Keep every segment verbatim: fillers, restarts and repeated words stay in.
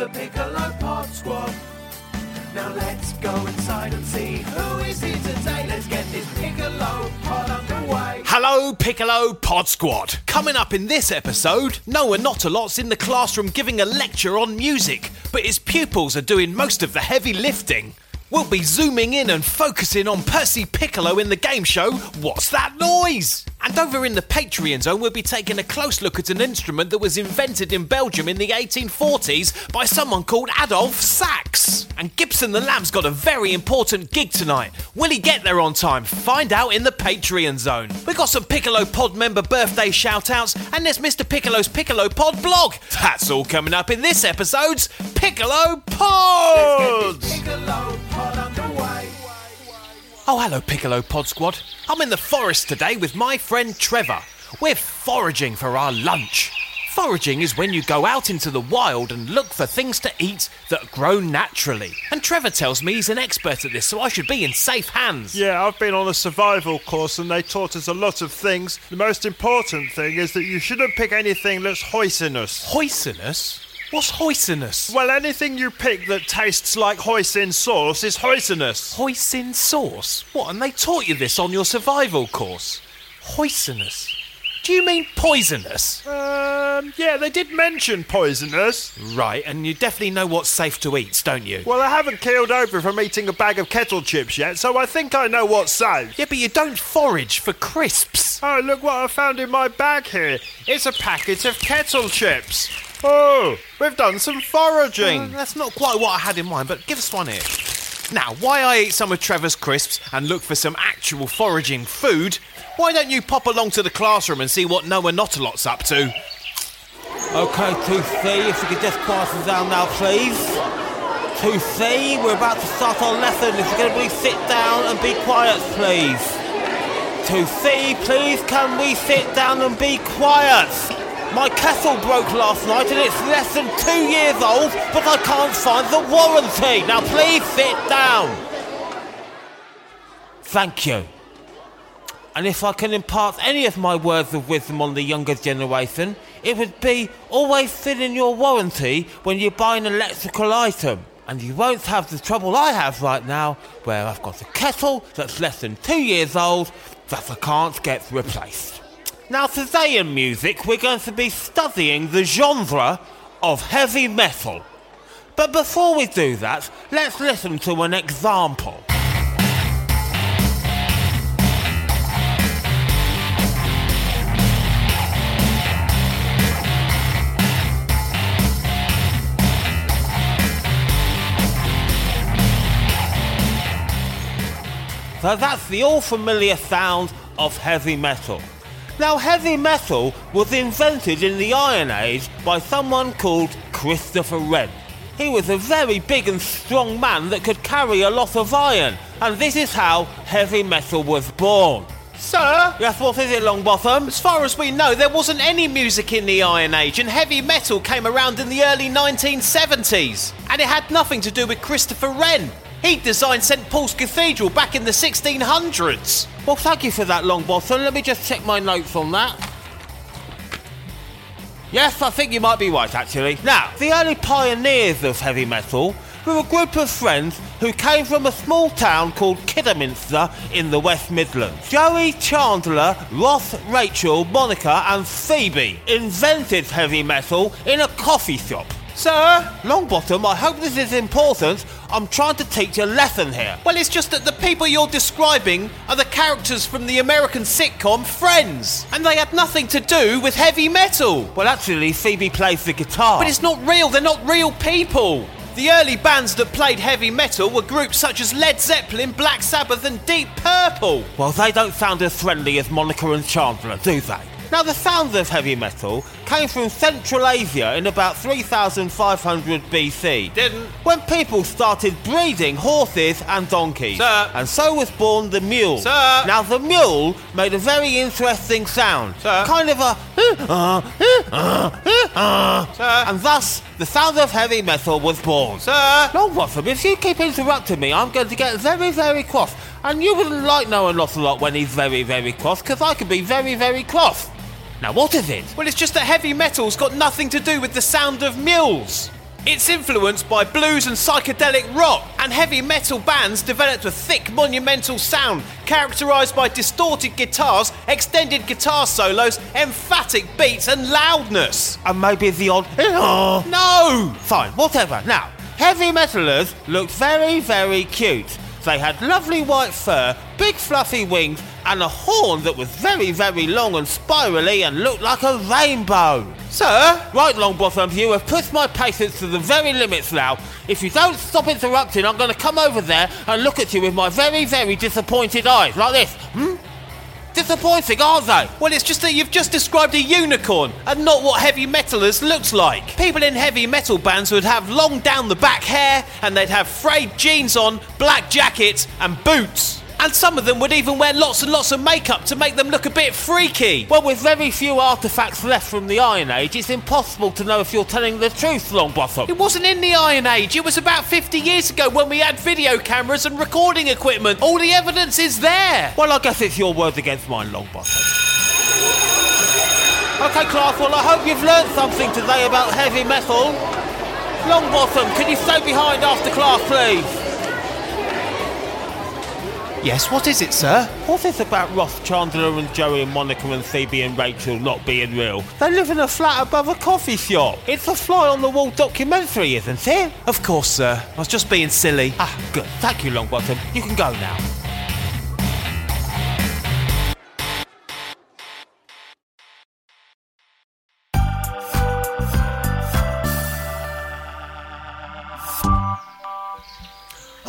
the Piccolo Pod Squad. Now let's go inside and see who is here today. Let's get this Piccolo Pod underway. Hello, Piccolo Pod Squad. Coming up in this episode, Noah Notalot's in the classroom giving a lecture on music, but his pupils are doing most of the heavy lifting. We'll be zooming in and focusing on Percy Piccolo in the game show, What's That Noise? And over in the Patreon zone, we'll be taking a close look at an instrument that was invented in Belgium in the eighteen forties by someone called Adolphe Sax. And Gibson the Lamb's got a very important gig tonight. Will he get there on time? Find out in the Patreon zone. We've got some Piccolo Pod member birthday shout-outs, and there's Mr Piccolo's Piccolo Pod blog. That's all coming up in this episode's Piccolo Pod! Oh, hello, Piccolo Pod Squad. I'm in the forest today with my friend Trevor. We're foraging for our lunch. Foraging is when you go out into the wild and look for things to eat that grow naturally. And Trevor tells me he's an expert at this, so I should be in safe hands. Yeah, I've been on a survival course and they taught us a lot of things. The most important thing is that you shouldn't pick anything that's hoisinous. Hoisinous? What's hoisinous? Well, anything you pick that tastes like hoisin sauce is hoisinous. Hoisin sauce? What, and they taught you this on your survival course? Hoisinous? Do you mean poisonous? Um, yeah, they did mention poisonous. Right, and you definitely know what's safe to eat, don't you? Well, I haven't keeled over from eating a bag of kettle chips yet, so I think I know what's safe. Yeah, but you don't forage for crisps. Oh, look what I found in my bag here. It's a packet of kettle chips. Oh, we've done some foraging. Uh, that's not quite what I had in mind, but give us one here. Now, while I eat some of Trevor's crisps and look for some actual foraging food, why don't you pop along to the classroom and see what Noah Notalot's up to? OK, two C, if you could just pass us down now, please. two C, we're about to start our lesson. If you're going to please sit down and be quiet, please. two C, please, can we sit down and be quiet? My kettle broke last night and it's less than two years old, but I can't find the warranty. Now please sit down. Thank you. And if I can impart any of my words of wisdom on the younger generation, it would be always fill in your warranty when you buy an electrical item. And you won't have the trouble I have right now, where I've got a kettle that's less than two years old that I can't get replaced. Now today in music we're going to be studying the genre of heavy metal. But before we do that, let's listen to an example. So that's the all-familiar sound of heavy metal. Now, heavy metal was invented in the Iron Age by someone called Christopher Wren. He was a very big and strong man that could carry a lot of iron, and this is how heavy metal was born. Sir? Yes, what is it, Longbottom? As far as we know, there wasn't any music in the Iron Age, and heavy metal came around in the early nineteen seventies, and it had nothing to do with Christopher Wren. He designed Saint Paul's Cathedral back in the sixteen hundreds. Well, thank you for that, Longbottom. Let me just check my notes on that. Yes, I think you might be right, actually. Now, the early pioneers of heavy metal were a group of friends who came from a small town called Kidderminster in the West Midlands. Joey, Chandler, Ross, Rachel, Monica and Phoebe invented heavy metal in a coffee shop. Sir? Longbottom, I hope this is important. I'm trying to teach a lesson here. Well, it's just that the people you're describing are the characters from the American sitcom Friends, and they had nothing to do with heavy metal. Well, actually, Phoebe plays the guitar. But it's not real. They're not real people. The early bands that played heavy metal were groups such as Led Zeppelin, Black Sabbath and Deep Purple. Well, they don't sound as friendly as Monica and Chandler, do they? Now, the sounds of heavy metal came from Central Asia in about three thousand five hundred B C. Didn't. When people started breeding horses and donkeys. Sir. And so was born the mule. Sir. Now, the mule made a very interesting sound. Sir. Kind of a... Sir. And thus, the sound of heavy metal was born. Sir. Longbottom, if you keep interrupting me, I'm going to get very, very cross. And you wouldn't like Noah Notalot when he's very, very cross, because I can be very, very cross. Now, what is it? Well, it's just that heavy metal's got nothing to do with the sound of mules. It's influenced by blues and psychedelic rock, and heavy metal bands developed a thick, monumental sound characterised by distorted guitars, extended guitar solos, emphatic beats and loudness. And maybe the odd... No! Fine, whatever. Now, heavy metalers looked very, very cute. They had lovely white fur, big fluffy wings, and a horn that was very, very long and spirally and looked like a rainbow. Sir? Right, Longbottom, you have pushed my patience to the very limits now. If you don't stop interrupting, I'm going to come over there and look at you with my very, very disappointed eyes, like this. Hmm? Disappointing, aren't they? Well, it's just that you've just described a unicorn and not what heavy metalers looks like. People in heavy metal bands would have long down-the-back hair, and they'd have frayed jeans on, black jackets and boots. And some of them would even wear lots and lots of makeup to make them look a bit freaky. Well, with very few artefacts left from the Iron Age, it's impossible to know if you're telling the truth, Longbottom. It wasn't in the Iron Age. It was about fifty years ago when we had video cameras and recording equipment. All the evidence is there. Well, I guess it's your word against mine, Longbottom. OK, class, well, I hope you've learned something today about heavy metal. Longbottom, can you stay behind after class, please? Yes, what is it, sir? What is about Ross, Chandler and Joey and Monica and Phoebe and Rachel not being real? They live in a flat above a coffee shop. It's a fly-on-the-wall documentary, isn't it? Of course, sir. I was just being silly. Ah, good. Thank you, Longbottom. You can go now.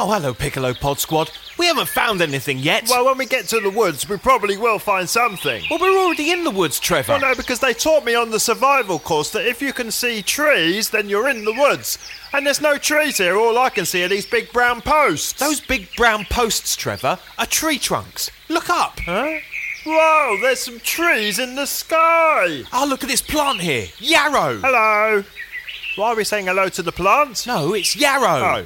Oh, hello, Piccolo Pod Squad. We haven't found anything yet. Well, when we get to the woods, we probably will find something. Well, we're already in the woods, Trevor. Well, no, because they taught me on the survival course that if you can see trees, then you're in the woods. And there's no trees here. All I can see are these big brown posts. Those big brown posts, Trevor, are tree trunks. Look up. Huh? Whoa, there's some trees in the sky. Oh, look at this plant here. Yarrow. Hello. Why are we saying hello to the plant? No, it's yarrow. Oh.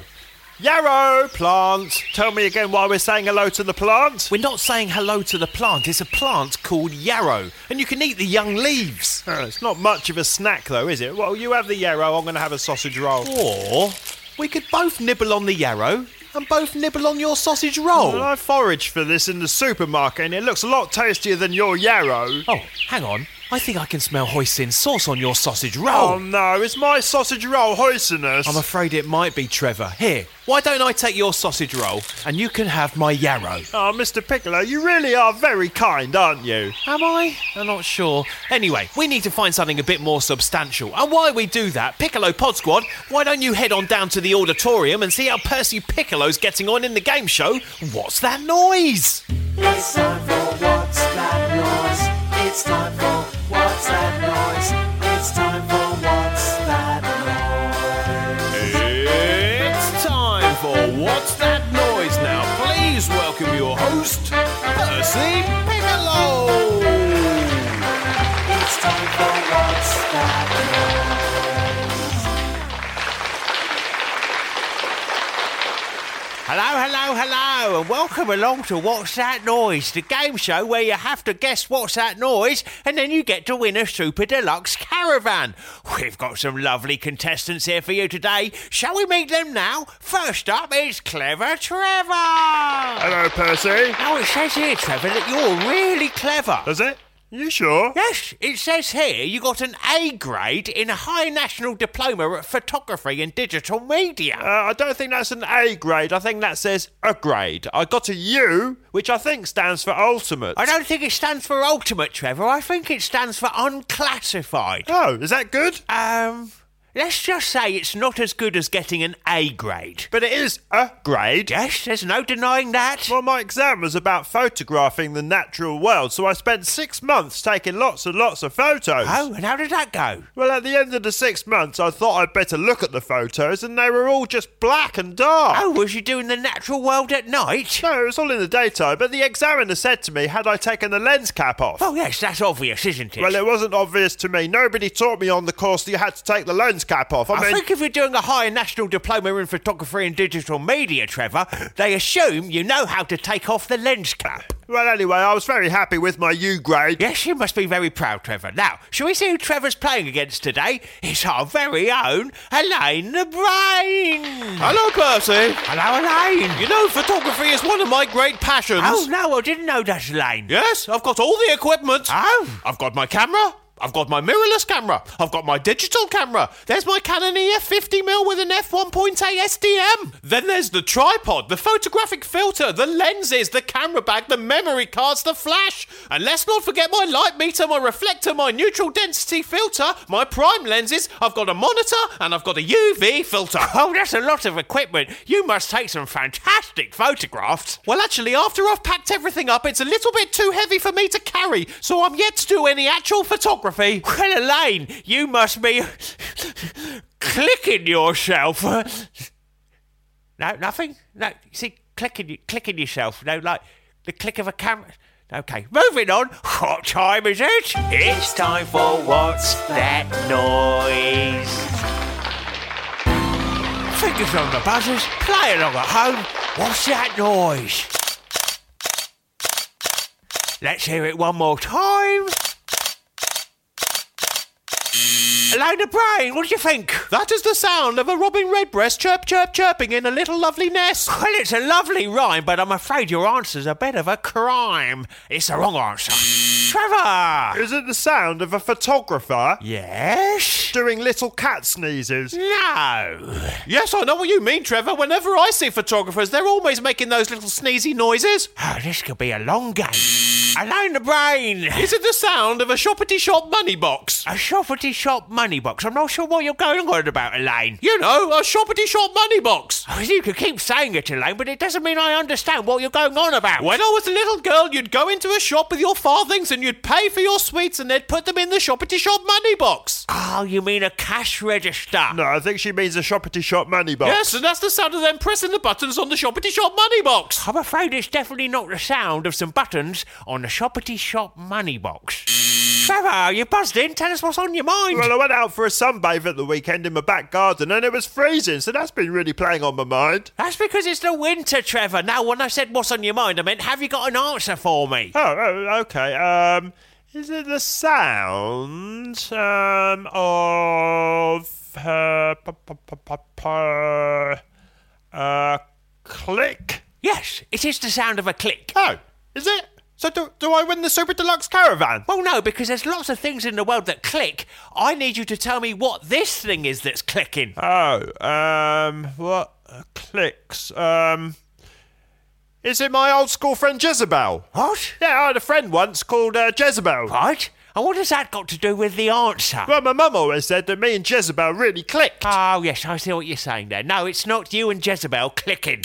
Yarrow plant. Tell me again why we're saying hello to the plant. We're not saying hello to the plant. It's a plant called yarrow, and you can eat the young leaves. Oh, it's not much of a snack, though, is it? Well, you have the yarrow. I'm going to have a sausage roll. Or we could both nibble on the yarrow and both nibble on your sausage roll. Well, I foraged for this in the supermarket, and it looks a lot tastier than your yarrow. Oh, hang on. I think I can smell hoisin sauce on your sausage roll. Oh, no. Is my sausage roll hoisinous? I'm afraid it might be, Trevor. Here, why don't I take your sausage roll and you can have my yarrow? Oh, Mr Piccolo, you really are very kind, aren't you? Am I? I'm not sure. Anyway, we need to find something a bit more substantial. And while we do that, Piccolo Pod Squad, why don't you head on down to the auditorium and see how Percy Piccolo's getting on in the game show, What's That Noise? It's time for What's That Noise? It's time for... What's that noise? It's time for What's That Noise? It's time for What's That Noise? Now please welcome your host, Percy Piccolo! It's time for What's That Noise? Hello, hello, hello, and welcome along to What's That Noise, the game show where you have to guess what's that noise, and then you get to win a super deluxe caravan. We've got some lovely contestants here for you today. Shall we meet them now? First up is Clever Trevor. Hello, Percy. Oh, it says here, Trevor, that you're really clever. Does it? You sure? Yes, it says here you got an A grade in a high national diploma at photography and digital media. Uh, I don't think that's an A grade. I think that says a grade. I got a U, which I think stands for ultimate. I don't think it stands for ultimate, Trevor. I think it stands for unclassified. Oh, is that good? Um... Let's just say it's not as good as getting an A grade. But it is a grade. Yes, there's no denying that. Well, my exam was about photographing the natural world, so I spent six months taking lots and lots of photos. Oh, and how did that go? Well, at the end of the six months, I thought I'd better look at the photos, and they were all just black and dark. Oh, was you doing the natural world at night? No, it was all in the daytime, but the examiner said to me, had I taken the lens cap off? Oh, yes, that's obvious, isn't it? Well, it wasn't obvious to me. Nobody taught me on the course that you had to take the lens cap off. I, I mean, think if you're doing a higher national diploma in photography and digital media, Trevor, they assume you know how to take off the lens cap. Well, anyway, I was very happy with my U grade. Yes, you must be very proud, Trevor. Now, shall we see who Trevor's playing against today? It's our very own Elaine the Brain. Hello, Percy. Hello, Elaine. You know, photography is one of my great passions. Oh, no, I didn't know that, Elaine. Yes, I've got all the equipment. Oh. I've got my camera. I've got my mirrorless camera. I've got my digital camera. There's my Canon E F fifty millimeter with an f one point eight S D M. Then there's the tripod, the photographic filter, the lenses, the camera bag, the memory cards, the flash. And let's not forget my light meter, my reflector, my neutral density filter, my prime lenses. I've got a monitor and I've got a U V filter. Oh, that's a lot of equipment. You must take some fantastic photographs. Well, actually, after I've packed everything up, it's a little bit too heavy for me to carry. So I'm yet to do any actual photography. Well, Elaine, you must be clicking yourself. No, nothing? No, you see, clicking, clicking yourself. No, like the click of a camera. Okay, moving on. What time is it? It's time for What's That Noise? Fingers on the buzzers, play along at home. What's that noise? Let's hear it one more time. Elaine the Brain, what do you think? That is the sound of a robin redbreast chirp chirp chirping in a little lovely nest. Well, it's a lovely rhyme, but I'm afraid your answer's a bit of a crime. It's the wrong answer. Trevor! Is it the sound of a photographer? Yes? Doing little cat sneezes? No. Yes, I know what you mean, Trevor. Whenever I see photographers, they're always making those little sneezy noises. Oh, this could be a long game. Elaine the Brain! Is it the sound of a shoppity-shop money box? A shoppity-shop money box? I'm not sure what you're going on about, Elaine. You know, a shoppity-shop money box. Oh, you can keep saying it, Elaine, but it doesn't mean I understand what you're going on about. When I was a little girl, you'd go into a shop with your farthings and you'd pay for your sweets and they'd put them in the shoppity-shop money box. Oh, you mean a cash register? No, I think she means a shoppity-shop money box. Yes, and that's the sound of them pressing the buttons on the shoppity-shop money box. I'm afraid it's definitely not the sound of some buttons on the shoppity-shop money box. Trevor, you buzzed in. Tell us what's on your mind. Well, I went out for a sunbathe at the weekend in my back garden and it was freezing, so that's been really playing on my mind. That's because it's the winter, Trevor. Now, when I said what's on your mind, I meant have you got an answer for me? Oh, okay. Um, is it the sound um, of... Uh, uh, click? Yes, it is the sound of a click. Oh, is it? So do, do I win the Super Deluxe Caravan? Well, no, because there's lots of things in the world that click. I need you to tell me what this thing is that's clicking. Oh, um, what clicks? Um, is it my old school friend Jezebel? What? Yeah, I had a friend once called uh, Jezebel. Right. And what has that got to do with the answer? Well, my mum always said that me and Jezebel really clicked. Oh, yes, I see what you're saying there. No, it's not you and Jezebel clicking.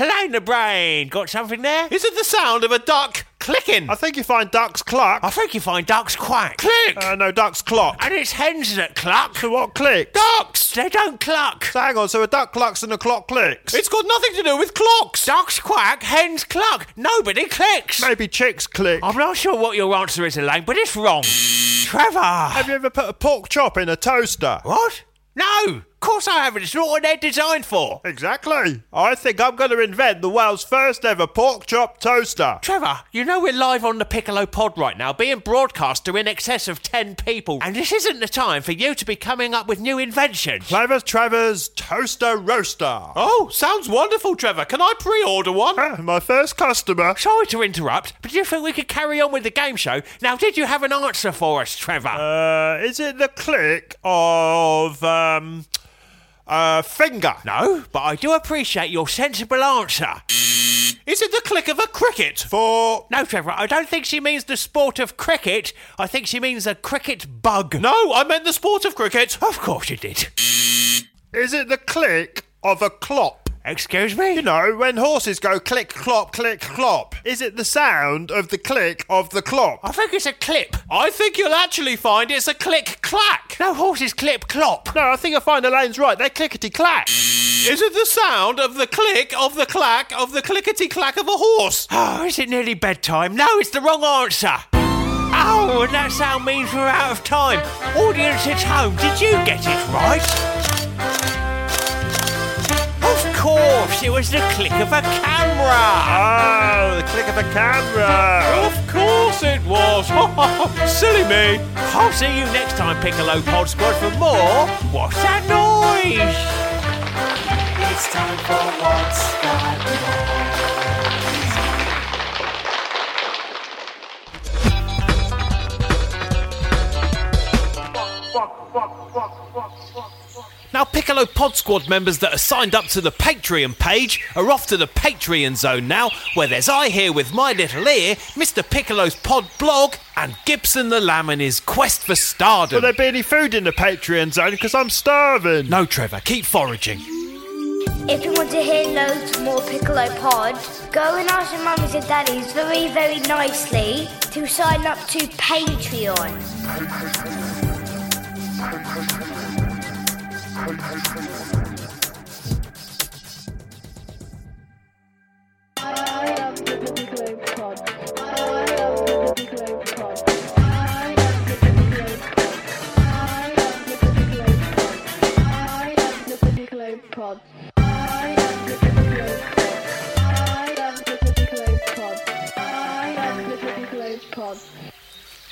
Elaine the Brain, got something there? Is it the sound of a duck clicking? I think you find ducks cluck. I think you find ducks quack. Click! Uh, no, ducks clock. And it's hens that cluck. So what click? Ducks! They don't cluck. So hang on, so a duck clucks and a clock clicks? It's got nothing to do with clocks. Ducks quack, hens cluck. Nobody clicks. Maybe chicks click. I'm not sure what your answer is, Elaine, but it's wrong. Trevor! Have you ever put a pork chop in a toaster? What? No! Of course I haven't. It's not what they're designed for. Exactly. I think I'm going to invent the world's first ever pork chop toaster. Trevor, you know we're live on the Piccolo Pod right now, being broadcast to in excess of ten people. And this isn't the time for you to be coming up with new inventions. Clever Trevor's Toaster Roaster. Oh, sounds wonderful, Trevor. Can I pre-order one? Uh, my first customer. Sorry to interrupt, but do you think we could carry on with the game show? Now, did you have an answer for us, Trevor? Uh, is it the click of, um... Uh, finger. No, but I do appreciate your sensible answer. Is it the click of a cricket? For... No, Trevor, I don't think she means the sport of cricket. I think she means a cricket bug. No, I meant the sport of cricket. Of course you did. Is it the click of a clop? Excuse me? You know, when horses go click, clop, click, clop. Is it the sound of the click of the clop? I think it's a clip. I think you'll actually find it's a click, clack. No, horses clip, clop. No, I think I find Elaine's right. They're clickety, clack. Is it the sound of the click of the clack of the clickety, clack of a horse? Oh, is it nearly bedtime? No, it's the wrong answer. Oh, and that sound means we're out of time. Audience at home, did you get it right? Of course, it was the click of a camera. Oh, the click of a camera. Of course it was. Silly me. I'll see you next time, Piccolo Pod Squad, for more What's That Noise? It's time for What's That Noise? Now, Piccolo Pod Squad members that are signed up to the Patreon page are off to the Patreon zone now, where there's I Hear With My Little Ear, Mr Piccolo's Pod Blog, and Gibson the Lamb and his quest for stardom. Will there be any food in the Patreon zone? Because I'm starving. No, Trevor, keep foraging. If you want to hear loads more Piccolo Pod, go and ask your mummies and daddies very, very nicely to sign up to Patreon. Pod. I have the Piccolo Pod. I have the Piccolo Pod. I have the Piccolo Pod.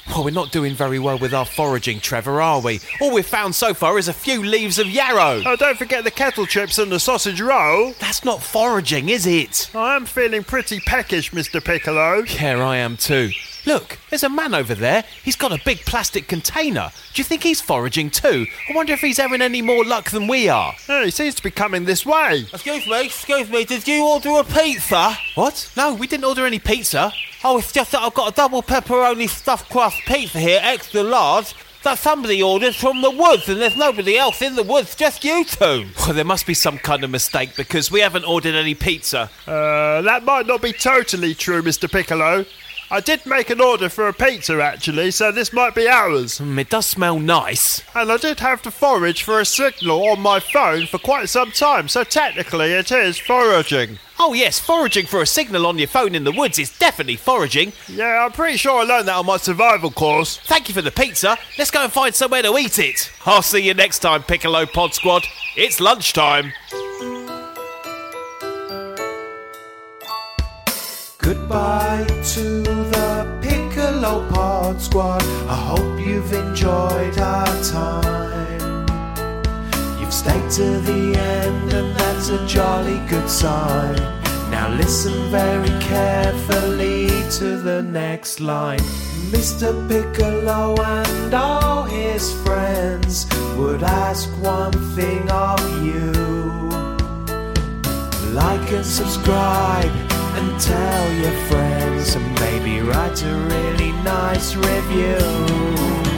Well, we're not doing very well with our foraging, Trevor, are we? All we've found so far is a few leaves of yarrow. Oh, don't forget the kettle chips and the sausage roll. That's not foraging, is it? I am feeling pretty peckish, Mr Piccolo. Yeah, I am too. Look, there's a man over there. He's got a big plastic container. Do you think he's foraging too? I wonder if he's having any more luck than we are. Oh, he seems to be coming this way. Excuse me, excuse me, did you order a pizza? What? No, we didn't order any pizza. Oh, it's just that I've got a double pepperoni stuffed crust pizza here, extra large, that somebody ordered from the woods, and there's nobody else in the woods, just you two. Well, there must be some kind of mistake, because we haven't ordered any pizza. Uh, that might not be totally true, Mr Piccolo. I did make an order for a pizza, actually, so this might be ours. Mm, it does smell nice. And I did have to forage for a signal on my phone for quite some time, so technically it is foraging. Oh yes, foraging for a signal on your phone in the woods is definitely foraging. Yeah, I'm pretty sure I learned that on my survival course. Thank you for the pizza. Let's go and find somewhere to eat it. I'll see you next time, Piccolo Pod Squad. It's lunchtime. Goodbye to the Piccolo Pod Squad. I hope you've enjoyed our time. You've stayed to the end, and that's a jolly good sign. Now listen very carefully to the next line. Mister Piccolo and all his friends would ask one thing of you. Like and subscribe and tell your friends, and maybe write a really nice review.